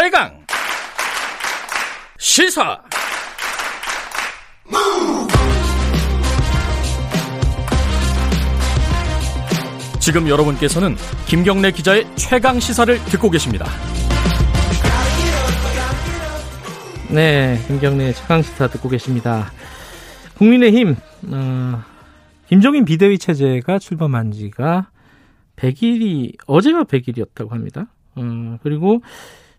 최강 시사 지금 여러분께서는 김경래 기자의 최강 시사를 듣고 계십니다. 네, 김경래 최강 시사 듣고 계십니다. 국민의힘 김종인 비대위 체제가 출범한 지가 100일이 어제가 100일이었다고 합니다. 그리고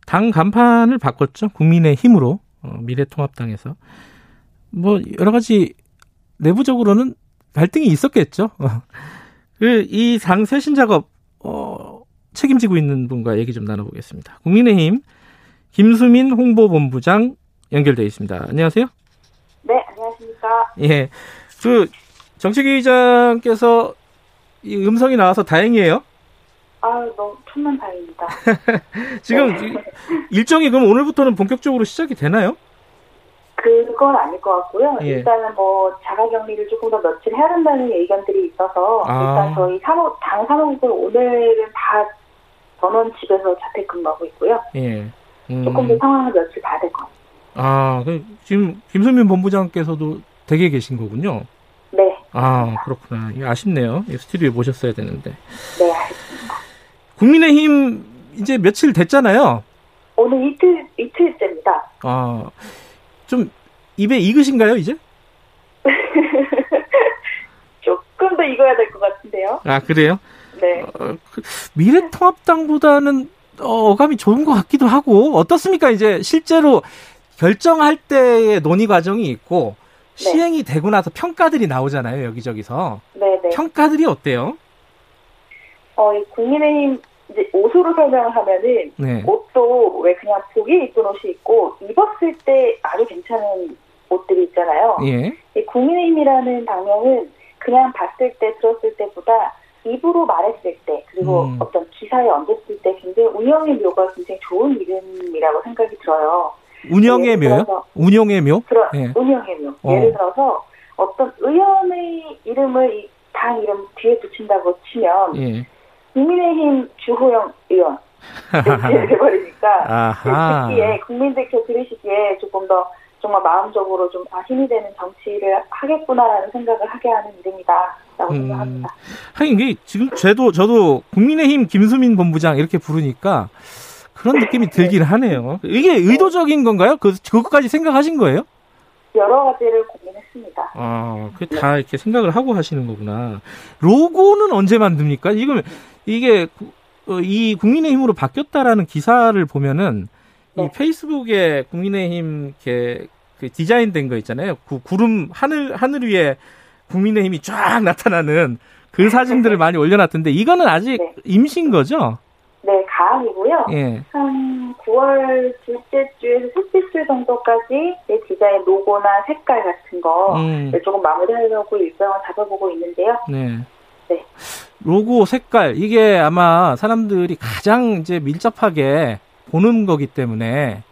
당 간판을 바꿨죠. 국민의힘으로 미래통합당에서 뭐 여러 가지 내부적으로는 갈등이 있었겠죠. 이 당 쇄신 작업 책임지고 있는 분과 얘기 좀 나눠보겠습니다. 국민의힘 김수민 홍보본부장 연결되어 있습니다. 안녕하세요. 네, 안녕하십니까. 예, 정책위의장께서 이 음성이 나와서 다행이에요. 아, 너무 천만 다행입니다. 지금 네. 일정이 그럼 오늘부터는 본격적으로 시작이 되나요? 그건 아닐 것 같고요. 예. 일단은 뭐 자가격리를 조금 더 며칠 해야 된다는 의견들이 있어서 일단 저희 당 사무국은 오늘은 다 전원 집에서 자택근무하고 있고요. 예. 조금 더 상황을 며칠 봐야 될 것 같습니다. 아, 지금 김수민 본부장께서도 댁에 계신 거군요. 네. 아, 그렇구나. 아쉽네요. 스튜디오에 모셨어야 되는데. 네, 알겠습니다. 국민의힘 이제 며칠 됐잖아요. 오늘 이틀째입니다. 아, 좀 입에 익으신가요, 이제? 조금 더 익어야 될 것 같은데요. 아, 그래요? 네. 미래통합당보다는 어감이 좋은 것 같기도 하고, 어떻습니까? 이제 실제로 결정할 때의 논의 과정이 있고, 네. 시행이 되고 나서 평가들이 나오잖아요, 여기저기서. 네네. 평가들이 어때요? 국민의힘, 이제 옷으로 설명을 하면은, 네. 옷도 왜 그냥 보기에 이쁜 옷이 있고, 입었을 때 아주 괜찮은 옷들이 있잖아요. 예. 이 국민의힘이라는 당명은 그냥 봤을 때, 들었을 때보다 입으로 말했을 때, 그리고 어떤 기사에 얹었을 때 굉장히 운영의 묘가 굉장히 좋은 이름이라고 생각이 들어요. 운영의 묘요? 운영의 묘? 예. 운영의 묘. 예를 들어서 어떤 의원의 이름을 이 당 이름 뒤에 붙인다고 치면 예. 국민의힘 주호영 의원 이렇게 돼버리니까 듣기에 국민들께서 들으시기에 조금 더 정말 마음적으로 좀 힘이 되는 정치를 하겠구나라는 생각을 하게 하는 이름이다라고 생각합니다. 하긴 이게 지금 저도 국민의힘 김수민 본부장 이렇게 부르니까 그런 느낌이 들긴 하네요. 이게 의도적인 건가요? 그것까지 생각하신 거예요? 여러 가지를 고민했습니다. 아, 그 다 이렇게 생각을 하고 하시는 거구나. 로고는 언제 만듭니까? 이게 이 국민의힘으로 바뀌었다라는 기사를 보면은 네. 이 페이스북에 국민의힘 이렇게 그 디자인된 거 있잖아요. 구름 하늘 위에 국민의힘이 쫙 나타나는 그 사진들을 많이 올려놨던데 이거는 아직 네. 임신 거죠? 네, 가을이고요. 예. 한 9월 둘째 주에서 셋째 주 정도까지 내 디자인 로고나 색깔 같은 거 조금 마무리하려고 일정을 잡아보고 있는데요. 네. 네. 로고, 색깔 이게 아마 사람들이 가장 이제 밀접하게 보는 거기 때문에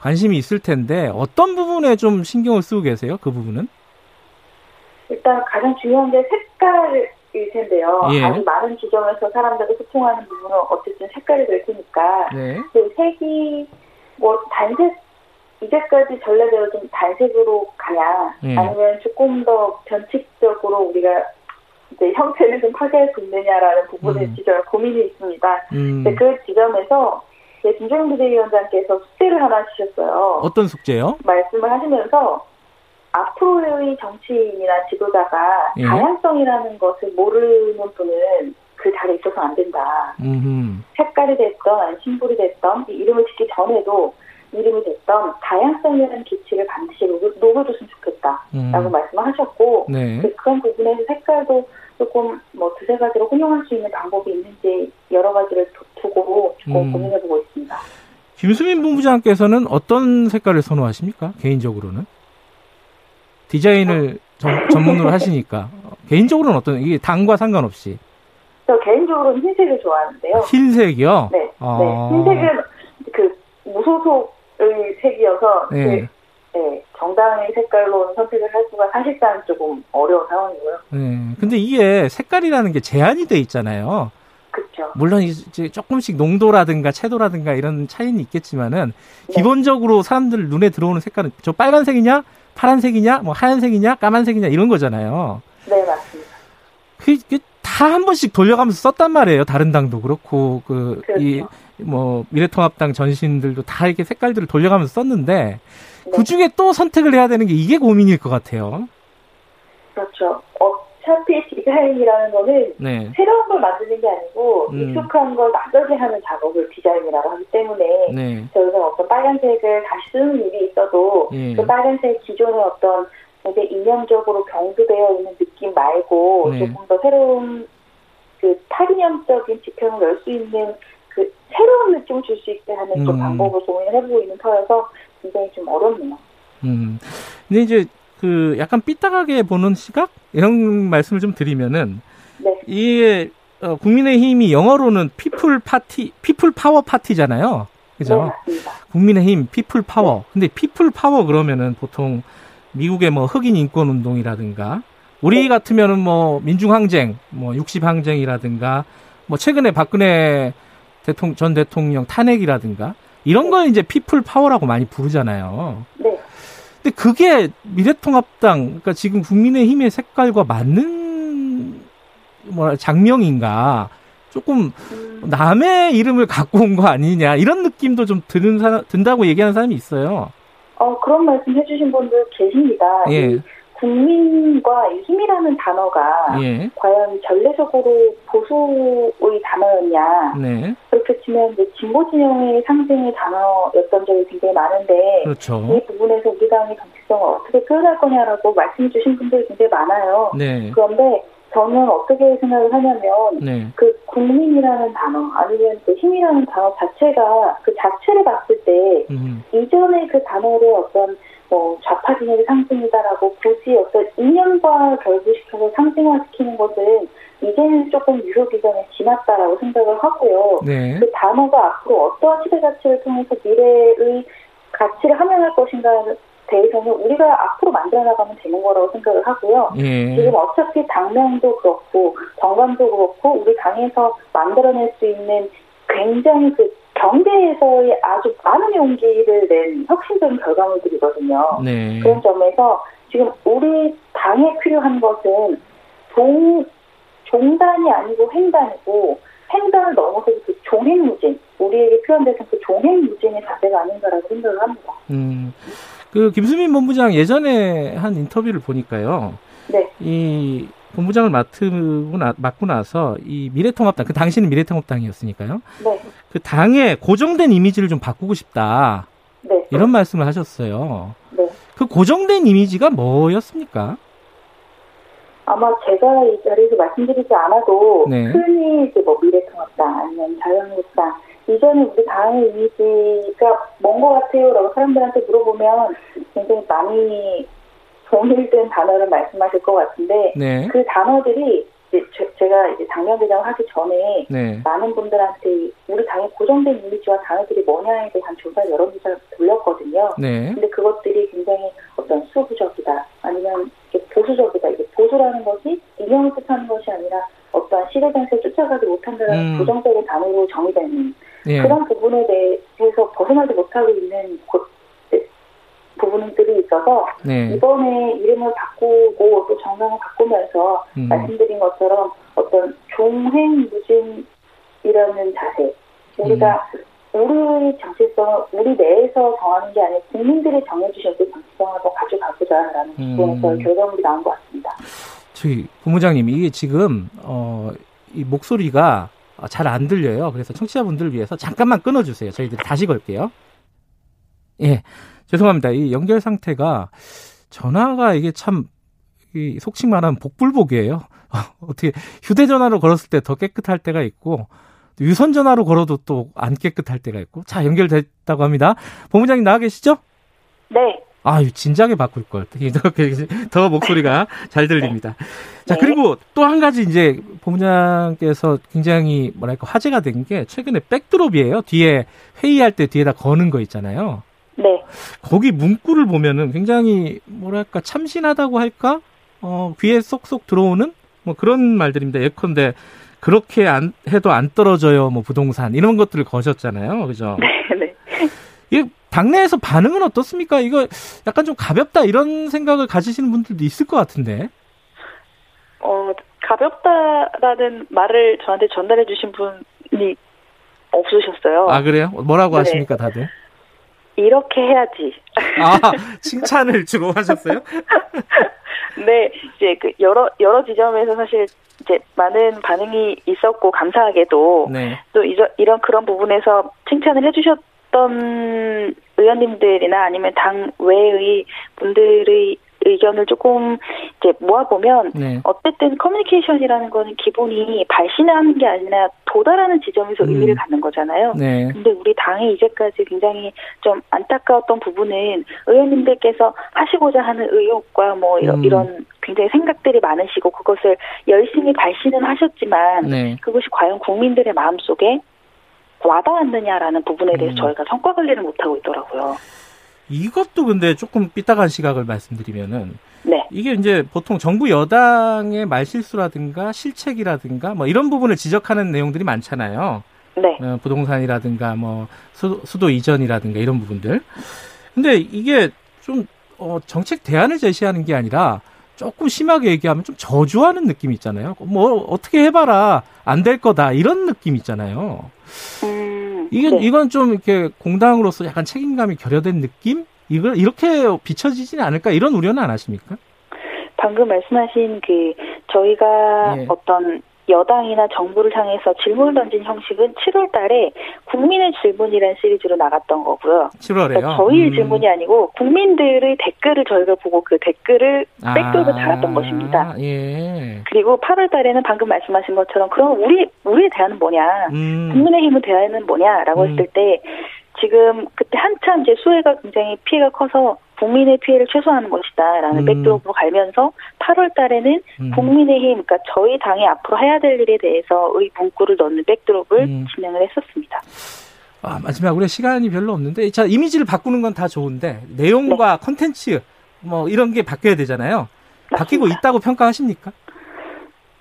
관심이 있을 텐데 어떤 부분에 좀 신경을 쓰고 계세요? 그 부분은? 일단 가장 중요한 게 색깔. 일 텐데요. 예. 아주 많은 지점에서 사람들과 소통하는 부분은 어쨌든 색깔이 될 테니까 네. 그 색이 뭐 단색 이제까지 전례대로 좀 단색으로 가냐 아니면 조금 더 변칙적으로 우리가 이제 형태를 좀 파괴할 수 있느냐라는 부분의 지점 고민이 있습니다. 근데 그 지점에서 김종인 비대위원장께서 숙제를 하나 주셨어요. 어떤 숙제요? 말씀을 하시면서. 앞으로의 정치인이나 지도자가 예. 다양성이라는 것을 모르는 분은 그 자리에 있어서 안 된다. 색깔이 됐던, 심볼이 됐던, 이름을 짓기 전에도 이름이 됐던 다양성이라는 기치를 반드시 녹여줬으면 좋겠다. 라고 말씀을 하셨고 네. 그런 부분에서 색깔도 조금 뭐 두세 가지로 혼용할 수 있는 방법이 있는지 여러 가지를 두고 조금 고민해보고 있습니다. 김수민 본부장께서는 어떤 색깔을 선호하십니까? 개인적으로는? 디자인을 전문으로 하시니까 개인적으로는 어떤 이게 당과 상관없이 저 개인적으로는 흰색을 좋아하는데요. 흰색이요? 네. 네. 흰색은 그 무소속의 색이어서 네. 네. 정당의 색깔로 선택을 할 수가 사실상 조금 어려운 상황이고요. 네. 근데 이게 색깔이라는 게 제한이 돼 있잖아요. 그렇죠. 물론 이제 조금씩 농도라든가 채도라든가 이런 차이는 있겠지만은 네. 기본적으로 사람들 눈에 들어오는 색깔은 저 빨간색이냐, 파란색이냐, 뭐 하얀색이냐, 까만색이냐 이런 거잖아요. 네, 맞습니다. 그게 다 한 번씩 돌려가면서 썼단 말이에요. 다른 당도 그렇고 그 이 뭐 미래통합당 전신들도 다 이렇게 색깔들을 돌려가면서 썼는데 네. 그중에 또 선택을 해야 되는 게 이게 고민일 것 같아요. 그렇죠. 어차피 디자인이라는 거는 네. 새로운 걸 만드는 게 아니고 익숙한 걸 나서게 하는 작업을 디자인이라고 하기 때문에 네. 저희가 어떤 빨간색을 다시 쓰는 일이 있어도 네. 그 빨간색 기존의 어떤 이제 이념적으로 경도되어 있는 느낌 말고 네. 조금 더 새로운 그 타기념적인 지평을 열 수 있는 그 새로운 느낌을 줄 수 있게 하는 좀 방법을 고민해보고 있는 터여서 굉장히 좀 어렵네요. 근데 이제 그 약간 삐딱하게 보는 시각 이런 말씀을 좀 드리면은 네. 이 국민의힘이 영어로는 피플 파티, 피플 파워 파티잖아요. 그죠? 네, 국민의힘 피플 파워. 네. 근데 피플 파워 그러면은 보통 미국의 뭐 흑인 인권 운동이라든가 우리 네. 같으면은 뭐 민중 항쟁, 뭐 60항쟁이라든가 뭐 최근에 박근혜 전 대통령 탄핵이라든가 이런 걸 이제 피플 파워라고 많이 부르잖아요. 네. 근데 그게 미래통합당, 그러니까 지금 국민의힘의 색깔과 맞는 뭐라 장명인가, 조금 남의 이름을 갖고 온 거 아니냐 이런 느낌도 좀 든다고 얘기하는 사람이 있어요. 그런 말씀 해주신 분들 계십니다. 예. 국민과 힘이라는 단어가 예. 과연 전례적으로 보수의 단어였냐. 네. 그렇게 치면 이제 진보 진영의 상징의 단어였던 적이 굉장히 많은데 그렇죠. 이 부분에서 우리 당의 정체성을 어떻게 표현할 거냐라고 말씀 주신 분들이 굉장히 많아요. 네. 그런데 저는 어떻게 생각을 하냐면 네. 그 국민이라는 단어 아니면 그 힘이라는 단어 자체가 그 자체를 봤을 때 이전에 그 단어를 어떤 뭐 좌파 진영의 상징이다라고 굳이 어떤 이념과 결부시켜서 상징화시키는 것은 이제는 조금 유효 기간이 지났다라고 생각을 하고요. 네. 그 단어가 앞으로 어떠한 시대 가치를 통해서 미래의 가치를 함양할 것인가는 대해서는 우리가 앞으로 만들어 나가면 되는 거라고 생각을 하고요. 예. 지금 어차피 당명도 그렇고 정관도 그렇고 우리 당에서 만들어낼 수 있는 굉장히 그 경제에서의 아주 많은 용기를 낸 혁신적인 결과물들이거든요. 네. 그런 점에서 지금 우리 당에 필요한 것은 종단이 아니고 행단이고 행단을 넘어서 그 종횡무진, 우리에게 표현되는 그 종횡무진의 자세가 아닌가라고 생각을 합니다. 그 김수민 본부장 예전에 한 인터뷰를 보니까요. 네. 이 본부장을 맡고 나서 이 미래통합당, 그 당시는 미래통합당이었으니까요. 네. 그 당의 고정된 이미지를 좀 바꾸고 싶다. 네. 이런 말씀을 하셨어요. 네. 그 고정된 이미지가 뭐였습니까? 아마 제가 이 자리에서 말씀드리지 않아도 네. 흔히 이제 뭐 미래통합당 아니면 자유한국당 이전에 우리 당의 이미지가 뭔 것 같아요? 라고 사람들한테 물어보면 굉장히 많이 동일된 단어를 말씀하실 것 같은데 네. 그 단어들이 이제 제가 이제 당협회장 하기 전에 네. 많은 분들한테 우리 당의 고정된 이미지와 단어들이 뭐냐에 대한 조사를 여러 조사를 돌렸거든요. 네. 근데 그것들이 굉장히 어떤 수구적이다 아니면 보수적이다. 이게 보수라는 것이 이념을 뜻하는 것이 아니라 어떠한 시대 정세를 쫓아가지 못한다는 고정적인 단어로 정의되는 예. 그런 부분에 대해서 벗어나지 못하고 있는 부분들이 있어서 네. 이번에 이름을 바꾸고 또 정당을 바꾸면서 말씀드린 것처럼 어떤 종횡무진이라는 자세 우리가 우리 정체성을 우리 내에서 정하는 게 아니라 국민들이 정해주신 그 정체성을 더 가져가보자라는 기본에서 결과물이 나온 것 같습니다. 저희 본부장님 이게 지금 이 목소리가 잘 안 들려요. 그래서 청취자분들을 위해서 잠깐만 끊어주세요. 저희들이 다시 걸게요. 예, 죄송합니다. 이 연결 상태가 전화가 이게 참 이 속칭 말하면 복불복이에요. 어떻게 휴대전화로 걸었을 때 더 깨끗할 때가 있고 유선전화로 걸어도 또 안 깨끗할 때가 있고. 자, 연결됐다고 합니다. 본부장님 나와 계시죠? 네. 아, 진작에 바꿀 걸. 더 목소리가 잘 들립니다. 네. 자, 그리고 또 한 가지 이제 본부장께서 굉장히 뭐랄까 화제가 된 게 최근에 백드롭이에요. 뒤에 회의할 때 뒤에다 거는 거 있잖아요. 네. 거기 문구를 보면은 굉장히 뭐랄까 참신하다고 할까? 귀에 쏙쏙 들어오는 뭐 그런 말들입니다. 예컨대 그렇게 안 해도 안 떨어져요. 뭐 부동산 이런 것들을 거셨잖아요. 그죠? 네. 이 당내에서 반응은 어떻습니까? 이거 약간 좀 가볍다 이런 생각을 가지시는 분들도 있을 것 같은데. 가볍다라는 말을 저한테 전달해 주신 분이 없으셨어요. 아, 그래요? 뭐라고 하십니까, 다들? 이렇게 해야지. 아, 칭찬을 주로 하셨어요? 네, 이제 그 여러 지점에서 사실 이제 많은 반응이 있었고 감사하게도 네. 또 그런 부분에서 칭찬을 해주셨던 의원님들이나 아니면 당 외의 분들의 의견을 조금 이제 모아보면 네. 어쨌든 커뮤니케이션이라는 거는 기본이 발신을 하는 게 아니라 도달하는 지점에서 의미를 갖는 거잖아요. 네. 근데 우리 당이 이제까지 굉장히 좀 안타까웠던 부분은 의원님들께서 하시고자 하는 의욕과 뭐 이런 굉장히 생각들이 많으시고 그것을 열심히 발신은 하셨지만 네. 그것이 과연 국민들의 마음속에 와닿았느냐라는 부분에 대해서 저희가 성과 관리를 못하고 있더라고요. 이것도 근데 조금 삐딱한 시각을 말씀드리면은 네. 이게 이제 보통 정부 여당의 말실수라든가 실책이라든가 뭐 이런 부분을 지적하는 내용들이 많잖아요. 네. 부동산이라든가 뭐 수도 이전이라든가 이런 부분들. 근데 이게 좀 정책 대안을 제시하는 게 아니라 조금 심하게 얘기하면 좀 저주하는 느낌이 있잖아요. 뭐 어떻게 해봐라 안 될 거다 이런 느낌 있잖아요. 이건 좀 이렇게 공당으로서 약간 책임감이 결여된 느낌? 이걸 이렇게 비춰지지는 않을까 이런 우려는 안 하십니까? 방금 말씀하신 그 저희가 네. 어떤 여당이나 정부를 향해서 질문을 던진 형식은 7월 달에 국민의 질문이라는 시리즈로 나갔던 거고요. 7월에요? 그러니까 저희의 질문이 아니고 국민들의 댓글을 저희가 보고 그 댓글을 백돌로 달았던 것입니다. 예. 그리고 8월 달에는 방금 말씀하신 것처럼 그럼 우리의 대안은 뭐냐? 국민의힘의 대안은 뭐냐라고 했을 때 지금 그때 한참 이제 수혜가 굉장히 피해가 커서 국민의 피해를 최소화하는 것이다라는 백드롭으로 갈면서 8월 달에는 국민의힘, 그러니까 저희 당이 앞으로 해야 될 일에 대해서의 문구를 넣는 백드롭을 진행을 했었습니다. 아, 마지막으로 시간이 별로 없는데, 자, 이미지를 바꾸는 건 다 좋은데 내용과 콘텐츠 네. 뭐 이런 게 바뀌어야 되잖아요. 맞습니다. 바뀌고 있다고 평가하십니까?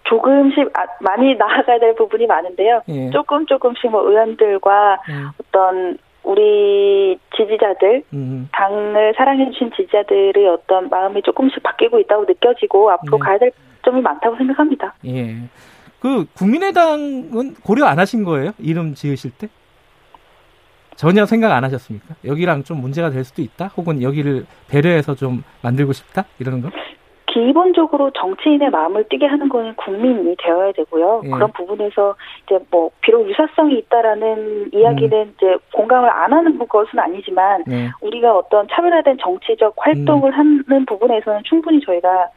조금씩 많이 나아가야 될 부분이 많은데요. 예. 조금씩 뭐 의원들과 어떤 우리 지지자들, 당을 사랑해주신 지지자들의 어떤 마음이 조금씩 바뀌고 있다고 느껴지고 앞으로 네. 가야 될 점이 많다고 생각합니다. 예, 그 국민의당은 고려 안 하신 거예요? 이름 지으실 때? 전혀 생각 안 하셨습니까? 여기랑 좀 문제가 될 수도 있다? 혹은 여기를 배려해서 좀 만들고 싶다? 이러는 거? 기본적으로 정치인의 마음을 뛰게 하는 거는 국민이 되어야 되고요. 예. 그런 부분에서 이제 뭐 비록 유사성이 있다라는 이야기는 이제 공감을 안 하는 것은 아니지만 예. 우리가 어떤 차별화된 정치적 활동을 하는 부분에서는 충분히 저희가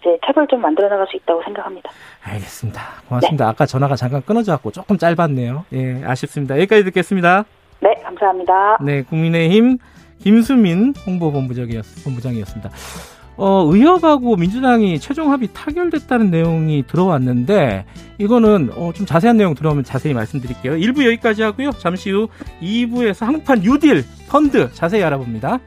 이제 차별 좀 만들어 나갈 수 있다고 생각합니다. 알겠습니다. 고맙습니다. 네. 아까 전화가 잠깐 끊어져 갖고 조금 짧았네요. 예, 아쉽습니다. 여기까지 듣겠습니다. 네, 감사합니다. 네, 국민의힘 김수민 홍보본부장이었습니다. 의협하고 민주당이 최종 합의 타결됐다는 내용이 들어왔는데 이거는 좀 자세한 내용 들어오면 자세히 말씀드릴게요. 1부 여기까지 하고요. 잠시 후 2부에서 한국판 뉴딜 펀드 자세히 알아봅니다.